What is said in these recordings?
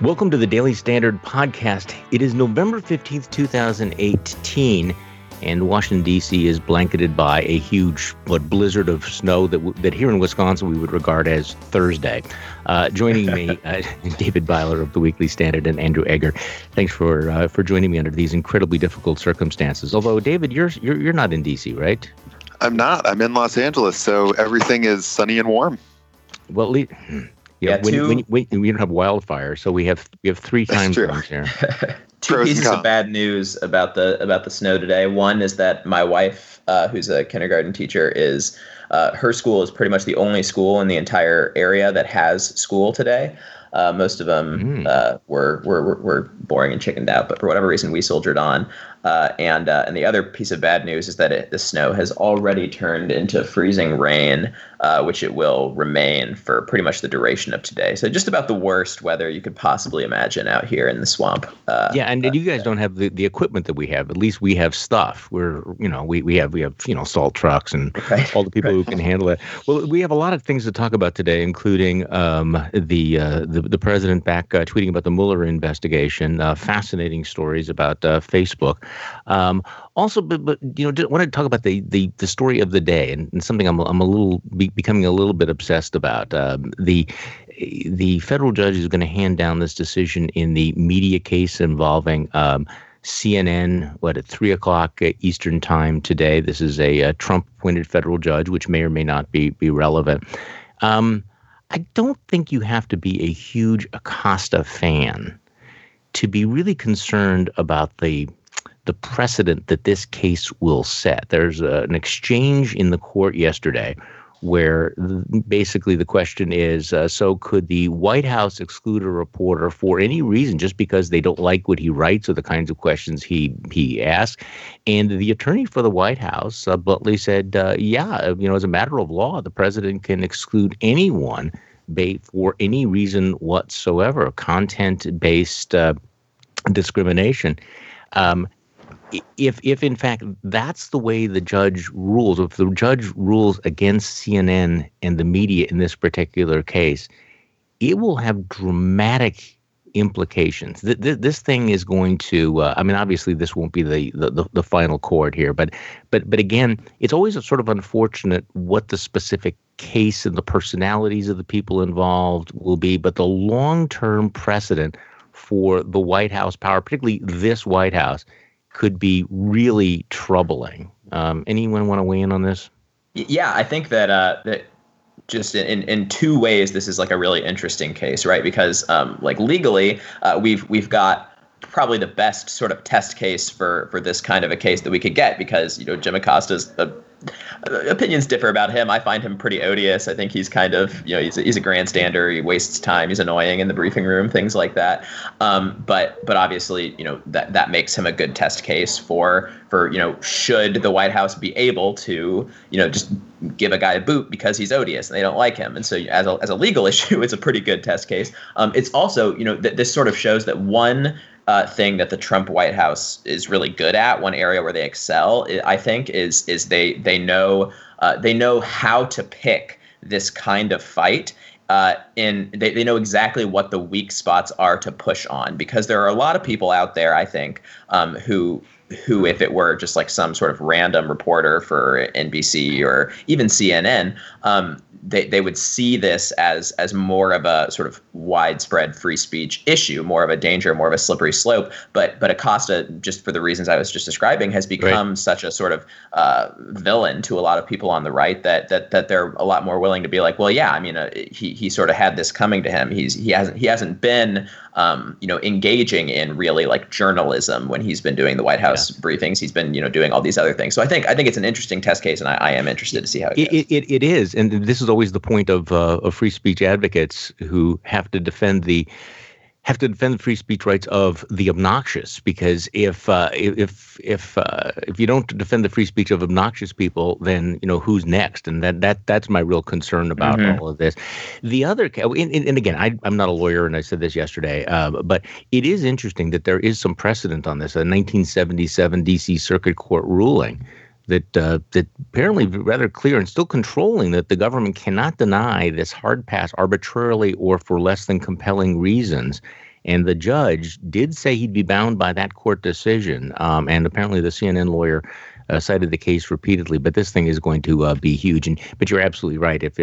Welcome to the Daily Standard podcast. It is November 15th, 2018, and Washington, D.C. is blanketed by a huge blizzard of snow that here in Wisconsin we would regard as Thursday. Joining me, David Byler of the Weekly Standard and Andrew Egger. Thanks for joining me under these incredibly difficult circumstances. Although, David, you're not in D.C., right? I'm not. I'm in Los Angeles, so everything is sunny and warm. Well, we don't have wildfires, so we have three time zones here. Two pieces of bad news about the snow today. One is that my wife, who's a kindergarten teacher, her school is pretty much the only school in the entire area that has school today. Most of them were boring and chickened out, but for whatever reason, we soldiered on. And the other piece of bad news is that the snow has already turned into freezing rain, which it will remain for pretty much the duration of today. So just about the worst weather you could possibly imagine out here in the swamp. And you guys don't have the equipment that we have. At least we have stuff. We have salt trucks and all the people who can handle it. Well, we have a lot of things to talk about today, including the president back tweeting about the Mueller investigation. Fascinating stories about Facebook. Also, want to talk about the story of the day and something I'm becoming a little bit obsessed about. The federal judge is going to hand down this decision in the media case involving CNN. At 3:00 Eastern time today. This is a Trump-appointed federal judge, which may or may not be relevant. I don't think you have to be a huge Acosta fan to be really concerned about the precedent that this case will set. There's an exchange in the court yesterday where basically the question is, so could the White House exclude a reporter for any reason just because they don't like what he writes or the kinds of questions he asks? And the attorney for the White House bluntly said, as a matter of law, the president can exclude anyone for any reason whatsoever, content-based discrimination. If in fact that's the way the judge rules, if the judge rules against CNN and the media in this particular case, it will have dramatic implications. This thing is going to. Obviously, this won't be the final court here, but again, it's always a sort of unfortunate what the specific case and the personalities of the people involved will be, but the long-term precedent for the White House power, particularly this White House, could be really troubling. Anyone want to weigh in on this? Yeah, I think that just in two ways, this is like a really interesting case, right? Because legally, we've got probably the best sort of test case for this kind of a case that we could get, because Jim Acosta's opinions differ about him. I find him pretty odious. I think he's kind of, he's a grandstander. He wastes time. He's annoying in the briefing room, things like that. But obviously, that makes him a good test case for should the White House be able to, just give a guy a boot because he's odious and they don't like him. And so as a legal issue, it's a pretty good test case. It's also, this sort of shows that one thing that the Trump White House is really good at, one area where they excel, I think, is they know how to pick this kind of fight. And they know exactly what the weak spots are to push on, because there are a lot of people out there, I think, who, if it were just like some sort of random reporter for NBC or even CNN, they would see this as more of a sort of widespread free speech issue, more of a danger, more of a slippery slope. But Acosta, just for the reasons I was just describing, has become such a sort of villain to a lot of people on the right that they're a lot more willing to be like, well, yeah, he sort of had this coming to him. He hasn't been engaging in really like journalism when he's been doing the White House briefings. He's been doing all these other things. So I think it's an interesting test case, and I am interested to see how it goes. It is, and this is always the point of free speech advocates who have to defend the free speech rights of the obnoxious, because if you don't defend the free speech of obnoxious people, then who's next? And that's my real concern about all of this. The other, and again, I'm not a lawyer, and I said this yesterday, but it is interesting that there is some precedent on this. A 1977 D.C. Circuit Court ruling that apparently rather clear and still controlling, that the government cannot deny this hard pass arbitrarily or for less than compelling reasons. And the judge did say he'd be bound by that court decision. And apparently the CNN lawyer cited the case repeatedly, but this thing is going to be huge. But you're absolutely right. If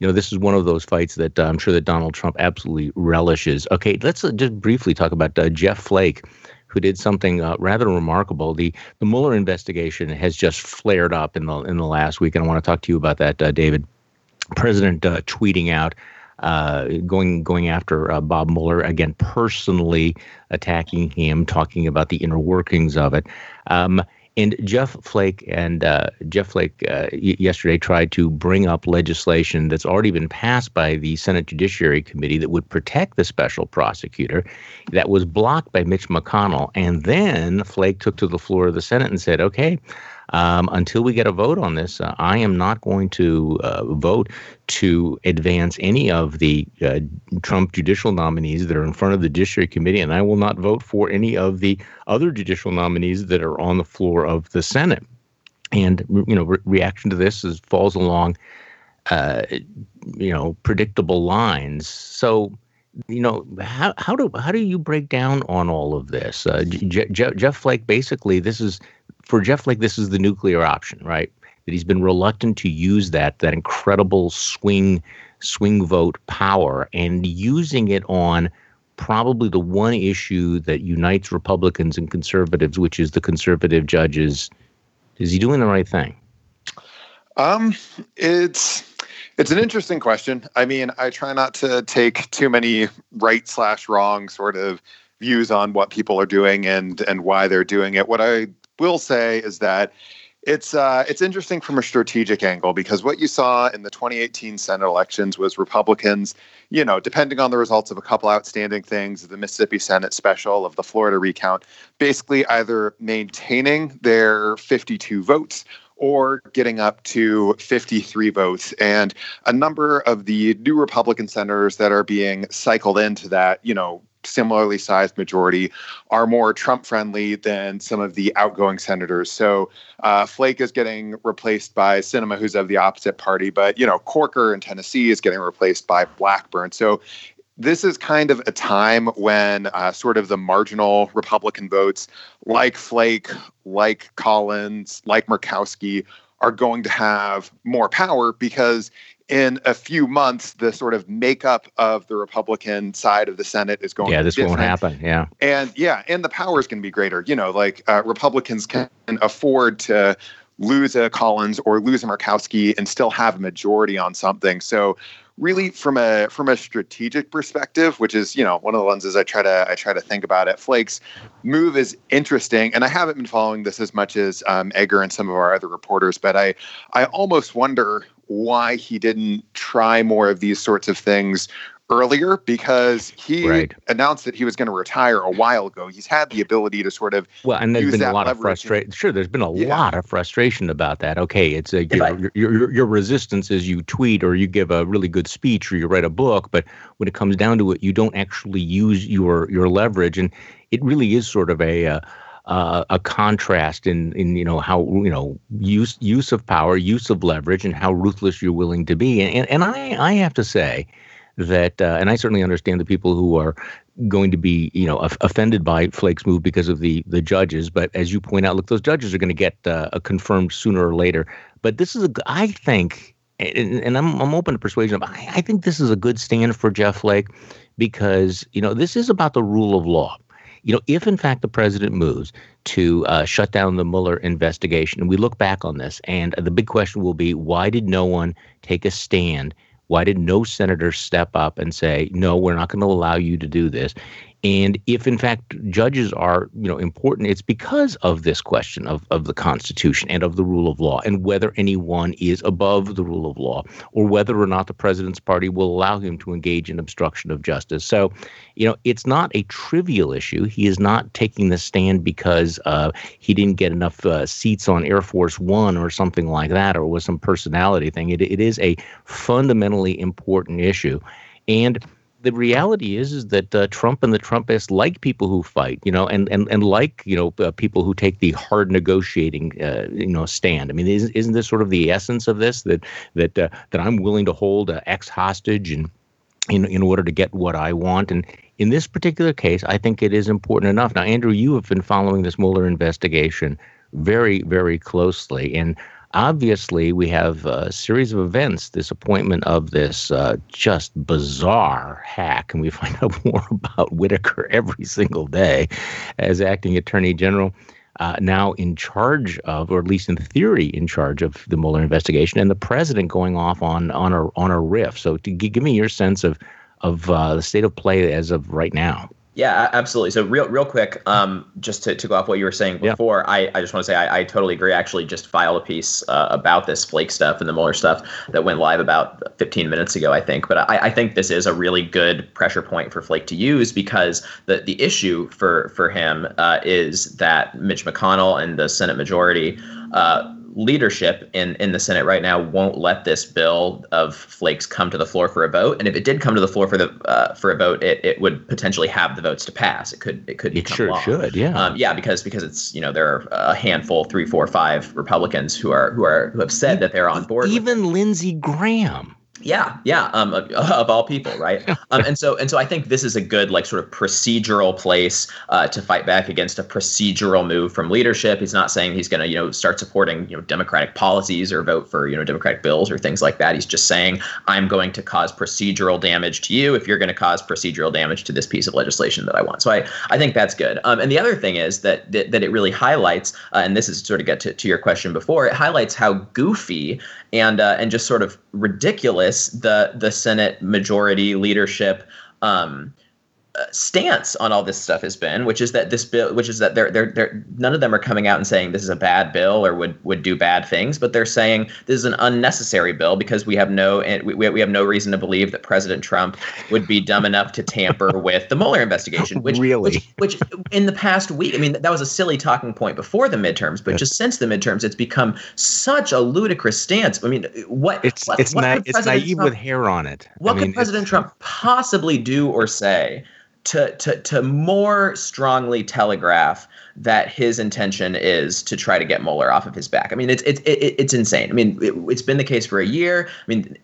this is one of those fights that I'm sure that Donald Trump absolutely relishes. Okay, let's just briefly talk about Jeff Flake, who did something rather remarkable. The Mueller investigation has just flared up in the last week, and I want to talk to you about that, David. President tweeting out, going after Bob Mueller again, personally attacking him, talking about the inner workings of it. And Jeff Flake yesterday tried to bring up legislation that's already been passed by the Senate Judiciary Committee that would protect the special prosecutor. That was blocked by Mitch McConnell. And then Flake took to the floor of the Senate and said, okay, until we get a vote on this, I am not going to vote to advance any of the Trump judicial nominees that are in front of the Judiciary Committee, and I will not vote for any of the other judicial nominees that are on the floor of the Senate. And, reaction to this falls along, predictable lines. So, how do you break down on all of this? Jeff Flake, basically, this is the nuclear option, right? That he's been reluctant to use that incredible swing vote power, and using it on probably the one issue that unites Republicans and conservatives, which is the conservative judges. Is he doing the right thing? It's an interesting question. I mean, I try not to take too many right/wrong sort of views on what people are doing and why they're doing it. What I will say is that it's interesting from a strategic angle, because what you saw in the 2018 Senate elections was Republicans, depending on the results of a couple outstanding things, the Mississippi Senate special, of the Florida recount, basically either maintaining their 52 votes or getting up to 53 votes. And a number of the new Republican senators that are being cycled into that, similarly sized majority are more Trump friendly than some of the outgoing senators. So Flake is getting replaced by Sinema, who's of the opposite party, but Corker in Tennessee is getting replaced by Blackburn. So this is kind of a time when sort of the marginal Republican votes like Flake, like Collins, like Murkowski are going to have more power, because in a few months, the sort of makeup of the Republican side of the Senate is going to be different. Yeah, this won't happen. Yeah. And the power is going to be greater. Republicans can afford to lose a Collins or lose a Murkowski and still have a majority on something. So really, from a strategic perspective, which is one of the lenses I try to think about it, Flake's move is interesting, and I haven't been following this as much as Egger and some of our other reporters, but I almost wonder why he didn't try more of these sorts of things earlier, because he announced that he was going to retire a while ago. He's had the ability to sort of use that leverage. Sure, there's been a lot of frustration about that. Okay, it's your resistance is you tweet or you give a really good speech or you write a book, but when it comes down to it, you don't actually use your leverage, and it really is sort of a contrast in use of power, use of leverage, and how ruthless you're willing to be. And I have to say that, and I certainly understand the people who are going to be, offended by Flake's move because of the judges. But as you point out, look, those judges are going to get confirmed sooner or later. But this is, I think, and I'm open to persuasion, but I think this is a good stand for Jeff Flake, because, this is about the rule of law. If, in fact, the president moves to shut down the Mueller investigation, and we look back on this, and the big question will be, why did no one take a stand? Why did no senator step up and say, no, we're not going to allow you to do this? And if, in fact, judges are, important, it's because of this question of the Constitution and of the rule of law, and whether anyone is above the rule of law, or whether or not the president's party will allow him to engage in obstruction of justice. So, it's not a trivial issue. He is not taking the stand because he didn't get enough seats on Air Force One or something like that, or was some personality thing. It is a fundamentally important issue. And the reality is that Trump and the Trumpists like people who fight, and like, people who take the hard negotiating, stand. I mean, isn't this sort of the essence of this, that I'm willing to hold X hostage and in order to get what I want. And in this particular case, I think it is important enough. Now, Andrew, you have been following this Mueller investigation very, very closely. And obviously, we have a series of events, this appointment of this just bizarre hack, and we find out more about Whitaker every single day as acting attorney general, now in charge of, or at least in theory, in charge of the Mueller investigation, and the president going off on a riff. So to give me your sense of the state of play as of right now. Yeah, absolutely. So real quick, just to go off what you were saying before, yeah. I just want to say I totally agree. I actually just filed a piece about this Flake stuff and the Mueller stuff that went live about 15 minutes ago, I think. But I think this is a really good pressure point for Flake to use, because the issue for him is that Mitch McConnell and the Senate majority leadership in the Senate right now won't let this bill of Flake's come to the floor for a vote. And if it did come to the floor for a vote, it would potentially have the votes to pass. It could become sure law. Should, yeah. Because it's, there are a handful, 3, 4, 5 Republicans who have said that they're on board. Even Lindsey Graham. Yeah. Of all people, right? And so I think this is a good, sort of procedural place to fight back against a procedural move from leadership. He's not saying he's going to, start supporting, Democratic policies or vote for, Democratic bills or things like that. He's just saying, I'm going to cause procedural damage to you if you're going to cause procedural damage to this piece of legislation that I want. So I think that's good. And the other thing is that it really highlights, and this is sort of get to your question before, it highlights how goofy and just sort of ridiculous the Senate majority leadership stance on all this stuff has been, which is that this bill, which is that they're none of them are coming out and saying this is a bad bill or would do bad things, but they're saying this is an unnecessary bill because we have no reason to believe that President Trump would be dumb enough to tamper with the Mueller investigation, which in the past week, that was a silly talking point before the midterms, but yes. Just since the midterms, it's become such a ludicrous stance. It's naive with hair on it. What could President Trump possibly do or say to more strongly telegraph that his intention is to try to get Mueller off of his back? It's insane. It's been the case for a year.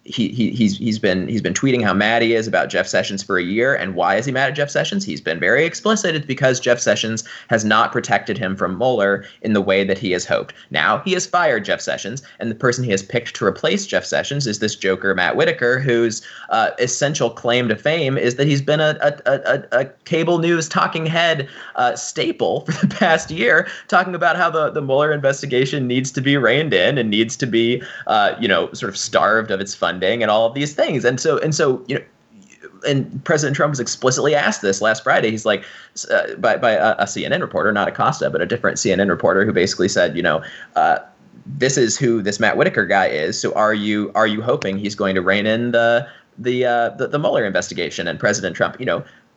He's been tweeting how mad he is about Jeff Sessions for a year. And why is he mad at Jeff Sessions? He's been very explicit. It's because Jeff Sessions has not protected him from Mueller in the way that he has hoped. Now he has fired Jeff Sessions, and the person he has picked to replace Jeff Sessions is this joker Matt Whitaker, whose essential claim to fame is that he's been a cable news talking head staple for the past year, talking about how the Mueller investigation needs to be reined in and needs to be, sort of starved of its funding and all of these things. And President Trump was explicitly asked this last Friday. He's like, by a CNN reporter, not Acosta, but a different CNN reporter, who basically said, this is who this Matt Whitaker guy is. So are you hoping he's going to rein in the Mueller investigation? And President Trump,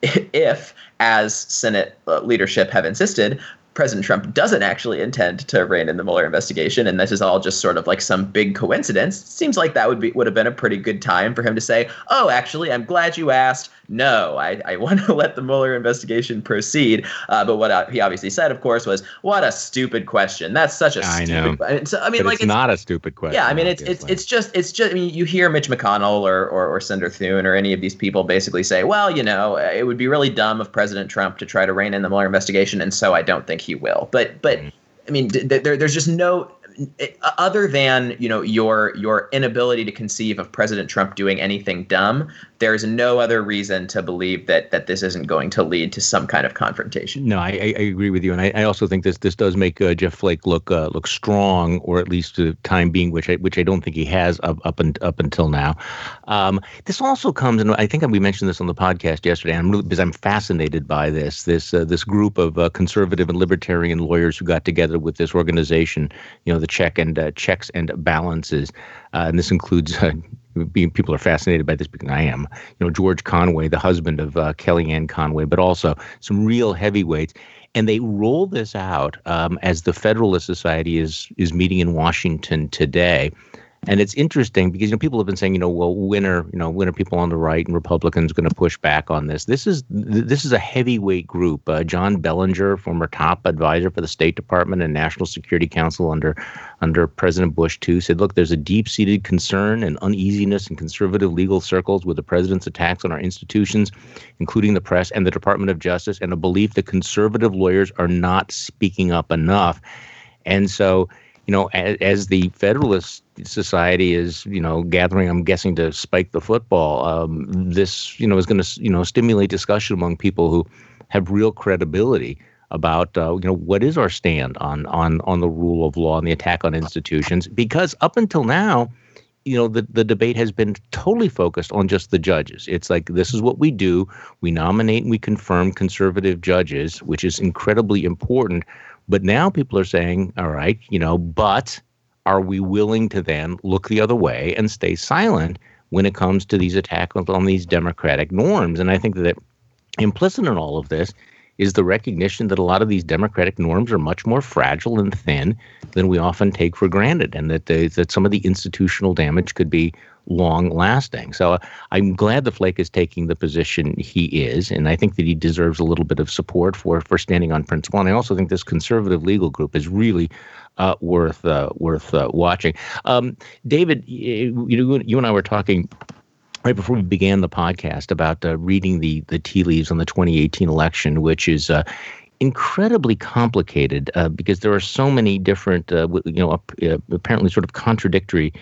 if, as Senate leadership have insisted, President Trump doesn't actually intend to rein in the Mueller investigation, and this is all just sort of like some big coincidence, seems like that would have been a pretty good time for him to say, oh, actually, I'm glad you asked. No, I want to let the Mueller investigation proceed. But what he obviously said, of course, was, what a stupid question. That's such a stupid question. So, it's not a stupid question. Yeah, it's just you hear Mitch McConnell or Senator Thune or any of these people basically say, well, it would be really dumb of President Trump to try to rein in the Mueller investigation, and so I don't think he will. But there's just no, other than your inability to conceive of President Trump doing anything dumb, there's no other reason to believe that this isn't going to lead to some kind of confrontation. No, I agree with you, and I also think this does make Jeff Flake look strong, or at least for the time being, which I don't think he has up until now. This also comes, and I think we mentioned this on the podcast yesterday, because I'm fascinated by this group of conservative and libertarian lawyers who got together with this organization, the checks and balances, and this includes. People are fascinated by this because I am, George Conway, the husband of Kellyanne Conway, but also some real heavyweights. And they roll this out as the Federalist Society is meeting in Washington today. And it's interesting because, you know, people have been saying, you know, well, when are people on the right and Republicans going to push back on this? This is a heavyweight group. John Bellinger, former top advisor for the State Department and National Security Council under President Bush, too, said, look, there's a deep-seated concern and uneasiness in conservative legal circles with the president's attacks on our institutions, including the press and the Department of Justice, and a belief that conservative lawyers are not speaking up enough. And so, you know, as the Federalist Society is, you know, gathering, I'm guessing, to spike the football, this, you know, is going to, you know, stimulate discussion among people who have real credibility about, you know, what is our stand on the rule of law and the attack on institutions? Because up until now, you know, the debate has been totally focused on just the judges. It's like, this is what we do. We nominate and we confirm conservative judges, which is incredibly important. But now people are saying, all right, you know, but are we willing to then look the other way and stay silent when it comes to these attacks on these democratic norms? And I think that implicit in all of this is the recognition that a lot of these democratic norms are much more fragile and thin than we often take for granted, and that that some of the institutional damage could be long-lasting. So I'm glad that Flake is taking the position he is, and I think that he deserves a little bit of support for standing on principle. And I also think this conservative legal group is really worth watching. David, you and I were talking right before we began the podcast about reading the tea leaves on the 2018 election, which is incredibly complicated because there are so many different, apparently sort of contradictory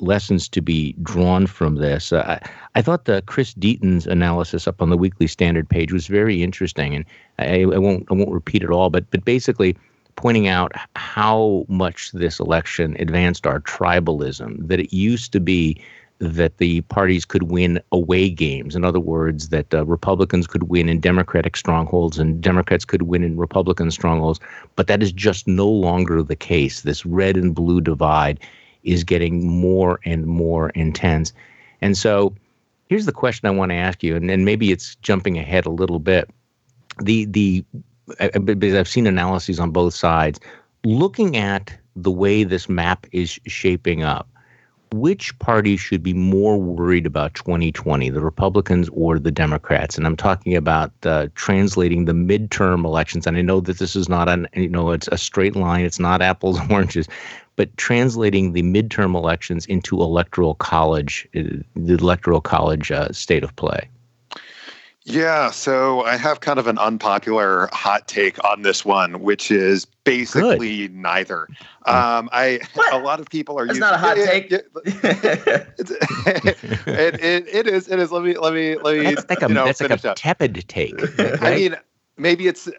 lessons to be drawn from this. I thought Chris Deaton's analysis up on the Weekly Standard page was very interesting, and I won't repeat it all, but basically pointing out how much this election advanced our tribalism, that it used to be that the parties could win away games. In other words, that Republicans could win in Democratic strongholds and Democrats could win in Republican strongholds. But that is just no longer the case. This red and blue divide is getting more and more intense. And so here's the question I want to ask you, and maybe it's jumping ahead a little bit. Because I've seen analyses on both sides. Looking at the way this map is shaping up, which party should be more worried about 2020, the Republicans or the Democrats? And I'm talking about translating the midterm elections. And I know that this is not it's a straight line. It's not apples and oranges, but translating the midterm elections into the electoral college state of play. Yeah. So I have kind of an unpopular hot take on this one, which is basically good. Neither. A lot of people are. That's not a hot take. It is. It is. Let me. That's like a tepid take. Right? I mean, maybe it's.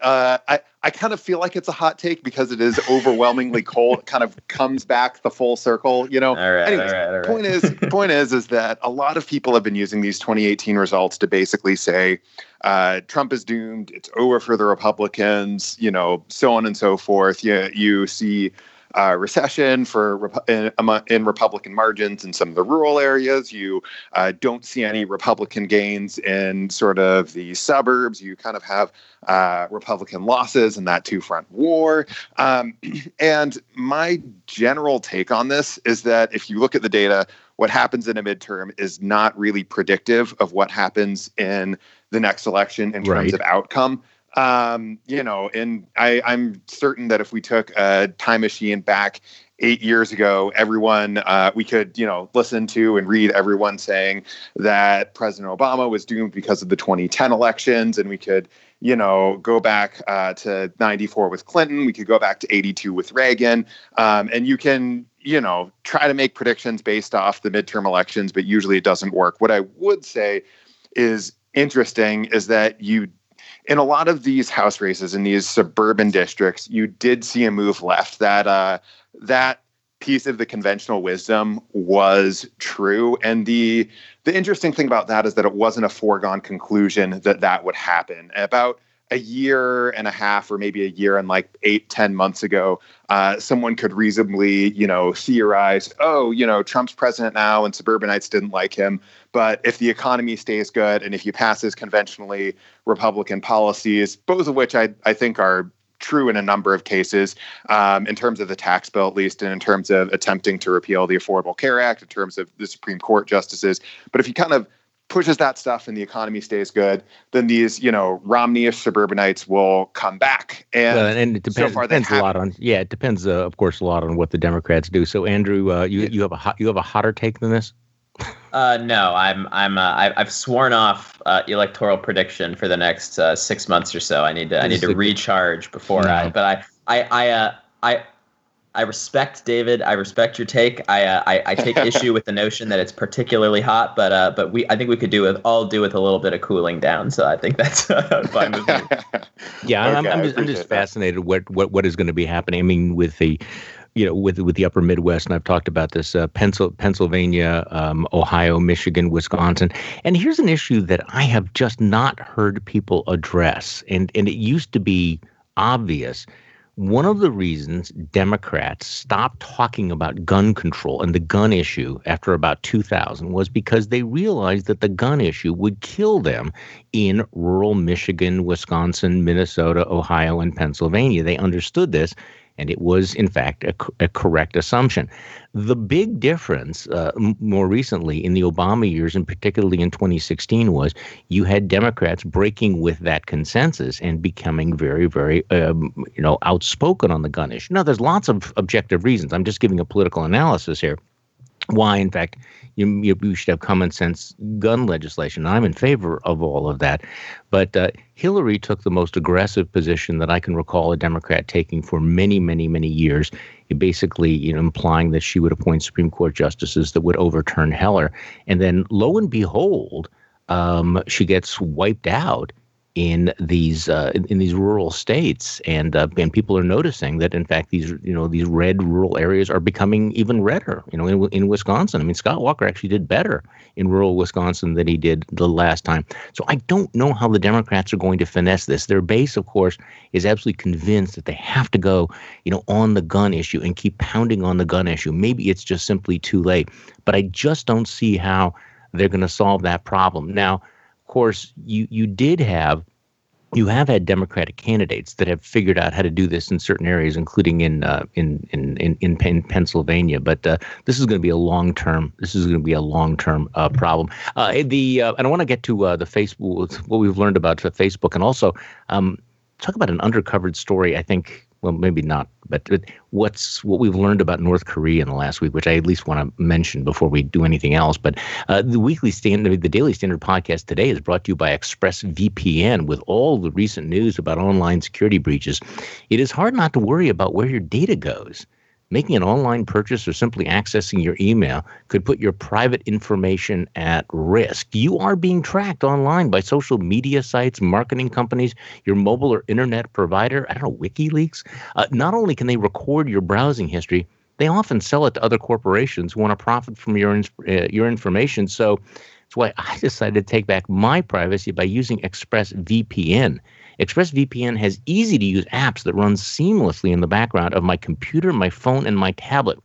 I kind of feel like it's a hot take because it is overwhelmingly cold. It kind of comes back the full circle. You know. All right. Point is that a lot of people have been using these 2018 results to basically say, Trump is doomed. It's over for the Republicans. You know, so on and so forth. You see recession in Republican margins in some of the rural areas. You don't see any Republican gains in sort of the suburbs. You kind of have Republican losses in that two-front war. And my general take on this is that if you look at the data, what happens in a midterm is not really predictive of what happens in the next election in terms of outcome. I'm certain that if we took a time machine back 8 years ago, everyone, we could, listen to and read everyone saying that President Obama was doomed because of the 2010 elections. And we could, go back to 94 with Clinton. We could go back to 82 with Reagan. And you can, try to make predictions based off the midterm elections, but usually it doesn't work. What I would say is interesting is that in a lot of these House races in these suburban districts, you did see a move left. That piece of the conventional wisdom was true. And the interesting thing about that is that it wasn't a foregone conclusion that would happen. About a year and a half or maybe a year and 8-10 months ago, someone could reasonably, theorize, Trump's president now and suburbanites didn't like him. But if the economy stays good and if he passes conventionally Republican policies, both of which I think are true in a number of cases, in terms of the tax bill, at least, and in terms of attempting to repeal the Affordable Care Act, in terms of the Supreme Court justices. But if you kind of pushes that stuff and the economy stays good, then these, you know, Romney-ish suburbanites will come back. And, well, and it depends, so far depends a lot on, yeah, it depends, of course, a lot on what the Democrats do. So, Andrew, you have a hotter take than this? No, I've sworn off electoral prediction for the next 6 months or so. I need to recharge before I respect David. I respect your take. I take issue with the notion that it's particularly hot, but I think we could do with a little bit of cooling down. So I think that's fine with me. Yeah, okay, I'm just fascinated what is going to be happening. I mean, with the, you know, with the upper Midwest, and I've talked about this, Pennsylvania, Ohio, Michigan, Wisconsin. And here's an issue that I have just not heard people address, and it used to be obvious. One of the reasons Democrats stopped talking about gun control and the gun issue after about 2000 was because they realized that the gun issue would kill them in rural Michigan, Wisconsin, Minnesota, Ohio, and Pennsylvania. They understood this, and it was, in fact, a correct assumption. The big difference more recently in the Obama years, and particularly in 2016, was you had Democrats breaking with that consensus and becoming very, very, outspoken on the gun issue. Now, there's lots of objective reasons. I'm just giving a political analysis here why, in fact, you should have common sense gun legislation. I'm in favor of all of that. But Hillary took the most aggressive position that I can recall a Democrat taking for many, many, many years, basically implying that she would appoint Supreme Court justices that would overturn Heller. And then, lo and behold, she gets wiped out in these rural states, and people are noticing that, in fact, these red rural areas are becoming even redder. In Wisconsin, I mean, Scott Walker actually did better in rural Wisconsin than he did the last time. So I don't know how the Democrats are going to finesse this. Their base, of course, is absolutely convinced that they have to go, on the gun issue and keep pounding on the gun issue. Maybe it's just simply too late, but I just don't see how they're going to solve that problem now. Of course, you have had Democratic candidates that have figured out how to do this in certain areas, including in Pennsylvania. But this is going to be a long-term. Problem. And I want to get to the Facebook. What we've learned about Facebook, and also talk about an undercovered story. I think. Well, maybe not. But what we've learned about North Korea in the last week, which I at least want to mention before we do anything else. But the Daily Standard podcast today is brought to you by ExpressVPN. With all the recent news about online security breaches, it is hard not to worry about where your data goes. Making an online purchase or simply accessing your email could put your private information at risk. You are being tracked online by social media sites, marketing companies, your mobile or internet provider, WikiLeaks. Not only can they record your browsing history, they often sell it to other corporations who want to profit from your information. So that's why I decided to take back my privacy by using ExpressVPN. ExpressVPN has easy-to-use apps that run seamlessly in the background of my computer, my phone, and my tablet.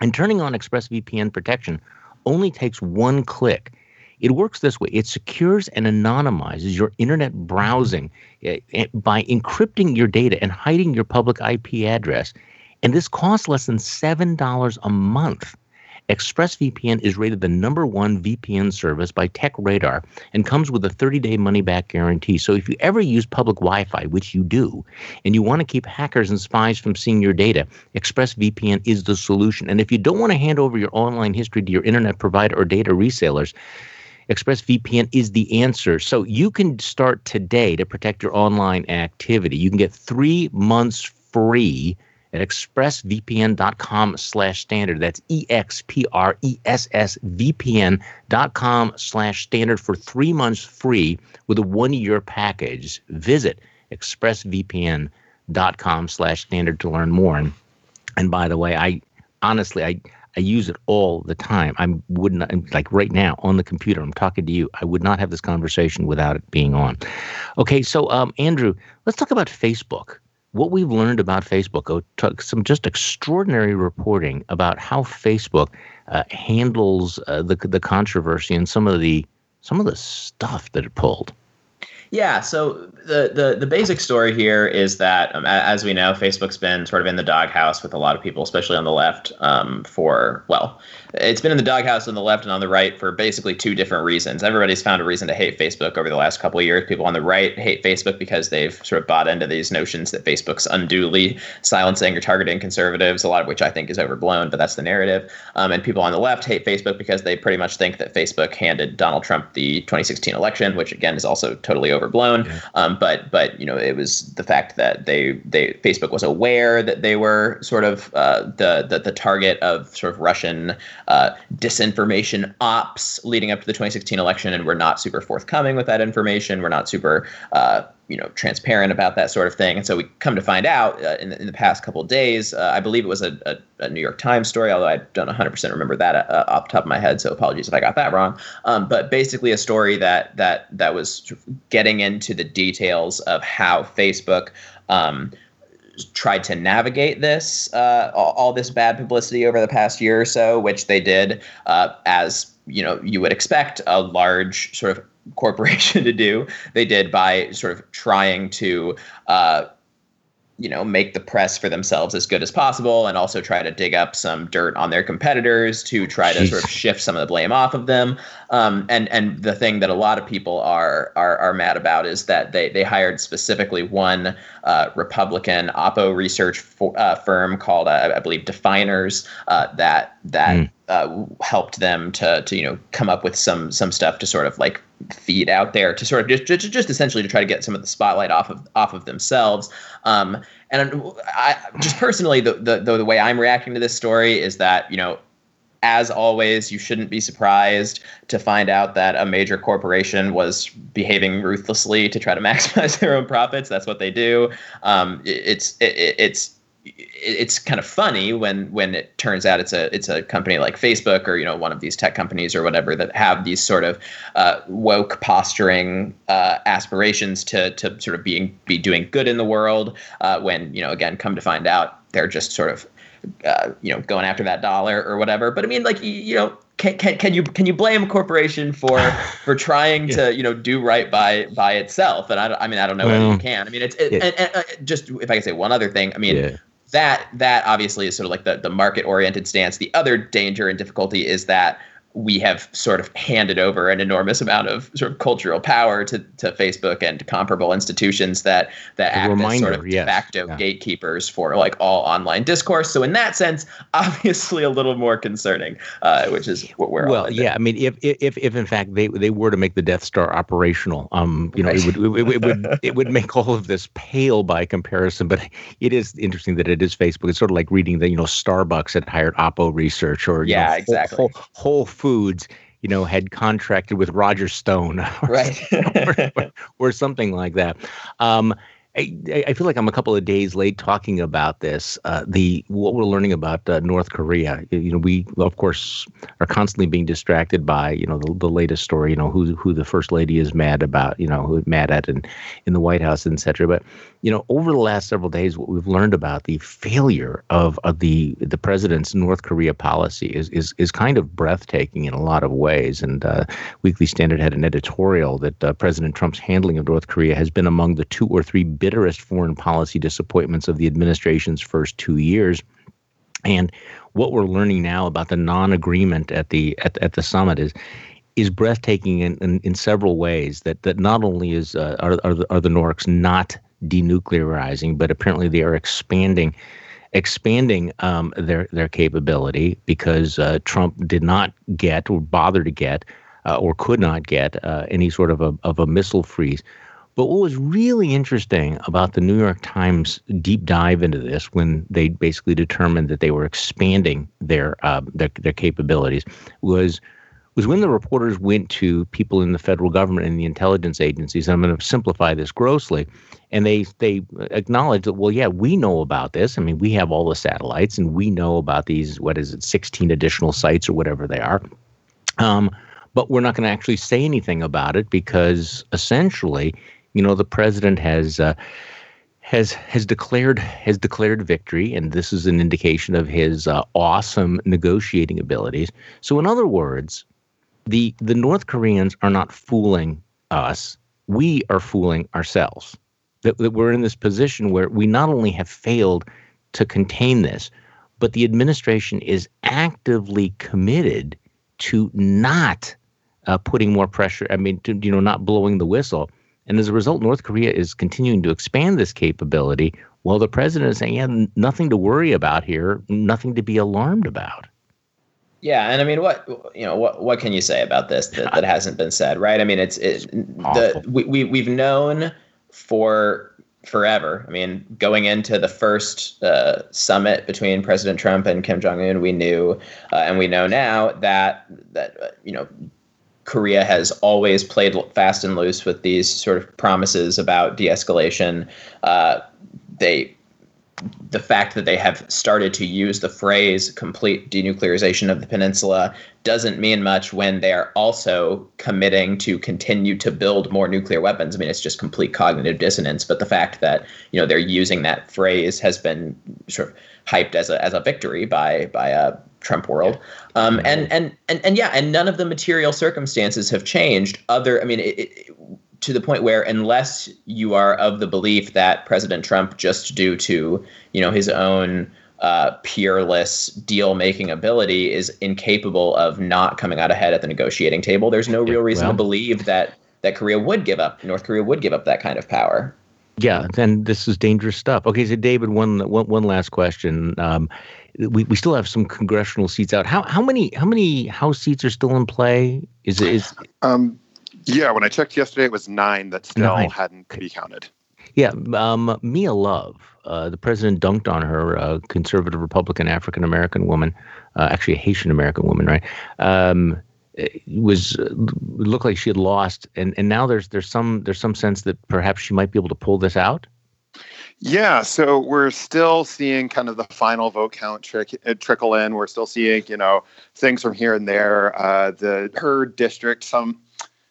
And turning on ExpressVPN protection only takes one click. It works this way. It secures and anonymizes your internet browsing by encrypting your data and hiding your public IP address. And this costs less than $7 a month. ExpressVPN is rated the number one VPN service by TechRadar and comes with a 30-day money-back guarantee. So if you ever use public Wi-Fi, which you do, and you want to keep hackers and spies from seeing your data, ExpressVPN is the solution. And if you don't want to hand over your online history to your internet provider or data resellers, ExpressVPN is the answer. So you can start today to protect your online activity. You can get 3 months free at expressvpn.com/standard. That's expressvpn.com/standard for 3 months free with a 1-year package. Visit expressvpn.com/standard to learn more. And by the way, I honestly use it all the time. I would not, like right now on the computer, I'm talking to you. I would not have this conversation without it being on. Okay, so Andrew, let's talk about Facebook. What we've learned about Facebook, some just extraordinary reporting about how Facebook handles the controversy and some of the stuff that it pulled. Yeah, so the basic story here is that, as we know, Facebook's been sort of in the doghouse with a lot of people, especially on the left, it's been in the doghouse on the left and on the right for basically two different reasons. Everybody's found a reason to hate Facebook over the last couple of years. People on the right hate Facebook because they've sort of bought into these notions that Facebook's unduly silencing or targeting conservatives, a lot of which I think is overblown, but that's the narrative. And people on the left hate Facebook because they pretty much think that Facebook handed Donald Trump the 2016 election, which again is also totally overblown. Yeah. But you know, it was the fact that they Facebook was aware that they were sort of the target of sort of Russian disinformation ops leading up to the 2016 election, and we're not super forthcoming with that information. We're not super transparent about that sort of thing. And so we come to find out in the past couple of days, I believe it was a New York Times story, although I don't 100% remember that off the top of my head. So apologies if I got that wrong. But basically a story that was getting into the details of how Facebook tried to navigate this, all this bad publicity over the past year or so, which they did, as you know, you would expect a large sort of corporation to do. They did by sort of trying to make the press for themselves as good as possible, and also try to dig up some dirt on their competitors to try to sort of shift some of the blame off of them. And the thing that a lot of people are mad about is that they hired specifically one Republican oppo research firm called, I believe, Definers, helped them to come up with some stuff to sort of like feed out there, to sort of just essentially to try to get some of the spotlight off of themselves. And I just personally, the way I'm reacting to this story is that, you know, as always, you shouldn't be surprised to find out that a major corporation was behaving ruthlessly to try to maximize their own profits. That's what they do. It's kind of funny when it turns out it's a company like Facebook, or, you know, one of these tech companies or whatever, that have these sort of woke posturing aspirations to sort of be doing good in the world, when, you know, again, come to find out they're just sort of going after that dollar or whatever. But I mean, like, you know, can you blame a corporation for trying to, you know, do right by itself? And I don't know whether you can. I mean, and just if I can say one other thing, I mean, that obviously is sort of like the market oriented stance. The other danger and difficulty is that we have sort of handed over an enormous amount of sort of cultural power to Facebook and comparable institutions that act as sort of de facto gatekeepers for like all online discourse. So in that sense, obviously a little more concerning, which is what we're all at. I mean, if in fact they were to make the Death Star operational, it would make all of this pale by comparison. But it is interesting that it is Facebook. It's sort of like reading that, you know, Starbucks had hired oppo research, or exactly. Whole Foods, you know, had contracted with Roger Stone, or something like that. I feel like I'm a couple of days late talking about this. What we're learning about North Korea. You know, we of course are constantly being distracted by, you know, the latest story. You know, who the first lady is mad about. You know, mad at and in the White House, etc. But you know, over the last several days, what we've learned about the failure of the president's North Korea policy is kind of breathtaking in a lot of ways. And Weekly Standard had an editorial that President Trump's handling of North Korea has been among the 2 or 3 bitterest foreign policy disappointments of the administration's first 2 years. And what we're learning now about the non-agreement at the summit is breathtaking in several ways. That not only is are the Norcs not denuclearizing, but apparently they are expanding their capability, because Trump did not get or bother to get or could not get any sort of a missile freeze. But what was really interesting about the New York Times deep dive into this, when they basically determined that they were expanding their capabilities, was when the reporters went to people in the federal government and the intelligence agencies. And I'm going to simplify this grossly, and they acknowledged that, well, yeah, we know about this. I mean, we have all the satellites, and we know about these, 16 additional sites or whatever they are. But we're not going to actually say anything about it, because essentially, you know, the president has declared victory, and this is an indication of his awesome negotiating abilities. So, in other words, the North Koreans are not fooling us. we are fooling ourselves, that we're in this position where we not only have failed to contain this, but the administration is actively committed to not putting more pressure, not blowing the whistle. And as a result, North Korea is continuing to expand this capability while the president is saying, yeah, nothing to worry about here, nothing to be alarmed about. Yeah, and I mean, what can you say about this that hasn't been said, right? I mean, we've known for forever. I mean, going into the first summit between President Trump and Kim Jong-un, we knew, and we know now that Korea has always played fast and loose with these sort of promises about de-escalation. The fact that they have started to use the phrase complete denuclearization of the peninsula doesn't mean much when they are also committing to continue to build more nuclear weapons. I mean, it's just complete cognitive dissonance. But the fact that, they're using that phrase has been sort of hyped as a victory by Trump world. And none of the material circumstances have changed to the point where, unless you are of the belief that President Trump, just due to his own peerless deal-making ability, is incapable of not coming out ahead at the negotiating table, there's no real reason to believe that North Korea would give up that kind of power. Yeah, and this is dangerous stuff. Okay, so David, one last question. We still have some congressional seats out. How many House seats are still in play? Yeah, when I checked yesterday, it was 9 that still hadn't been counted. Yeah, Mia Love, the president dunked on her, conservative Republican African-American woman, actually a Haitian-American woman, right? It looked like she had lost, and now there's some sense that perhaps she might be able to pull this out? Yeah, so we're still seeing kind of the final vote count trickle in. We're still seeing, things from here and there. Her district,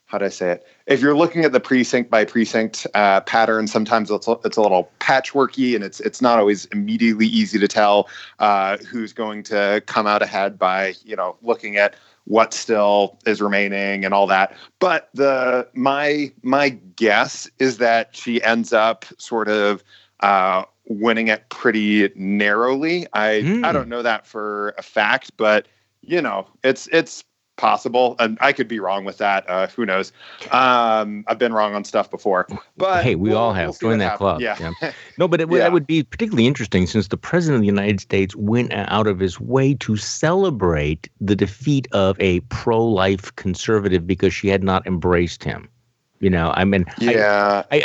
how do I say it? If you're looking at the precinct by precinct pattern, sometimes it's a little patchworky, and it's not always immediately easy to tell who's going to come out ahead by looking at what still is remaining and all that. But my guess is that she ends up sort of winning it pretty narrowly. I don't know that for a fact, but it's possible, and I could be wrong with that. Who knows? I've been wrong on stuff before. But hey, we'll all have. Join that club. Yeah. No, but that would be particularly interesting, since the president of the United States went out of his way to celebrate the defeat of a pro-life conservative because she had not embraced him. I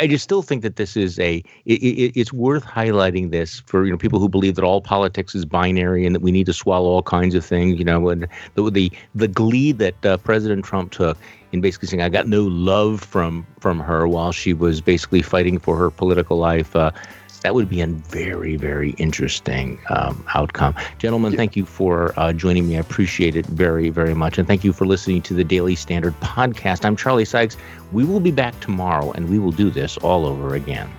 just still think that this is it's worth highlighting this for, people who believe that all politics is binary and that we need to swallow all kinds of things, and the glee that President Trump took in basically saying, I got no love from her while she was basically fighting for her political life. That would be a very, very interesting outcome. Gentlemen, thank you for joining me. I appreciate it very, very much. And thank you for listening to the Daily Standard podcast. I'm Charlie Sykes. We will be back tomorrow, and we will do this all over again.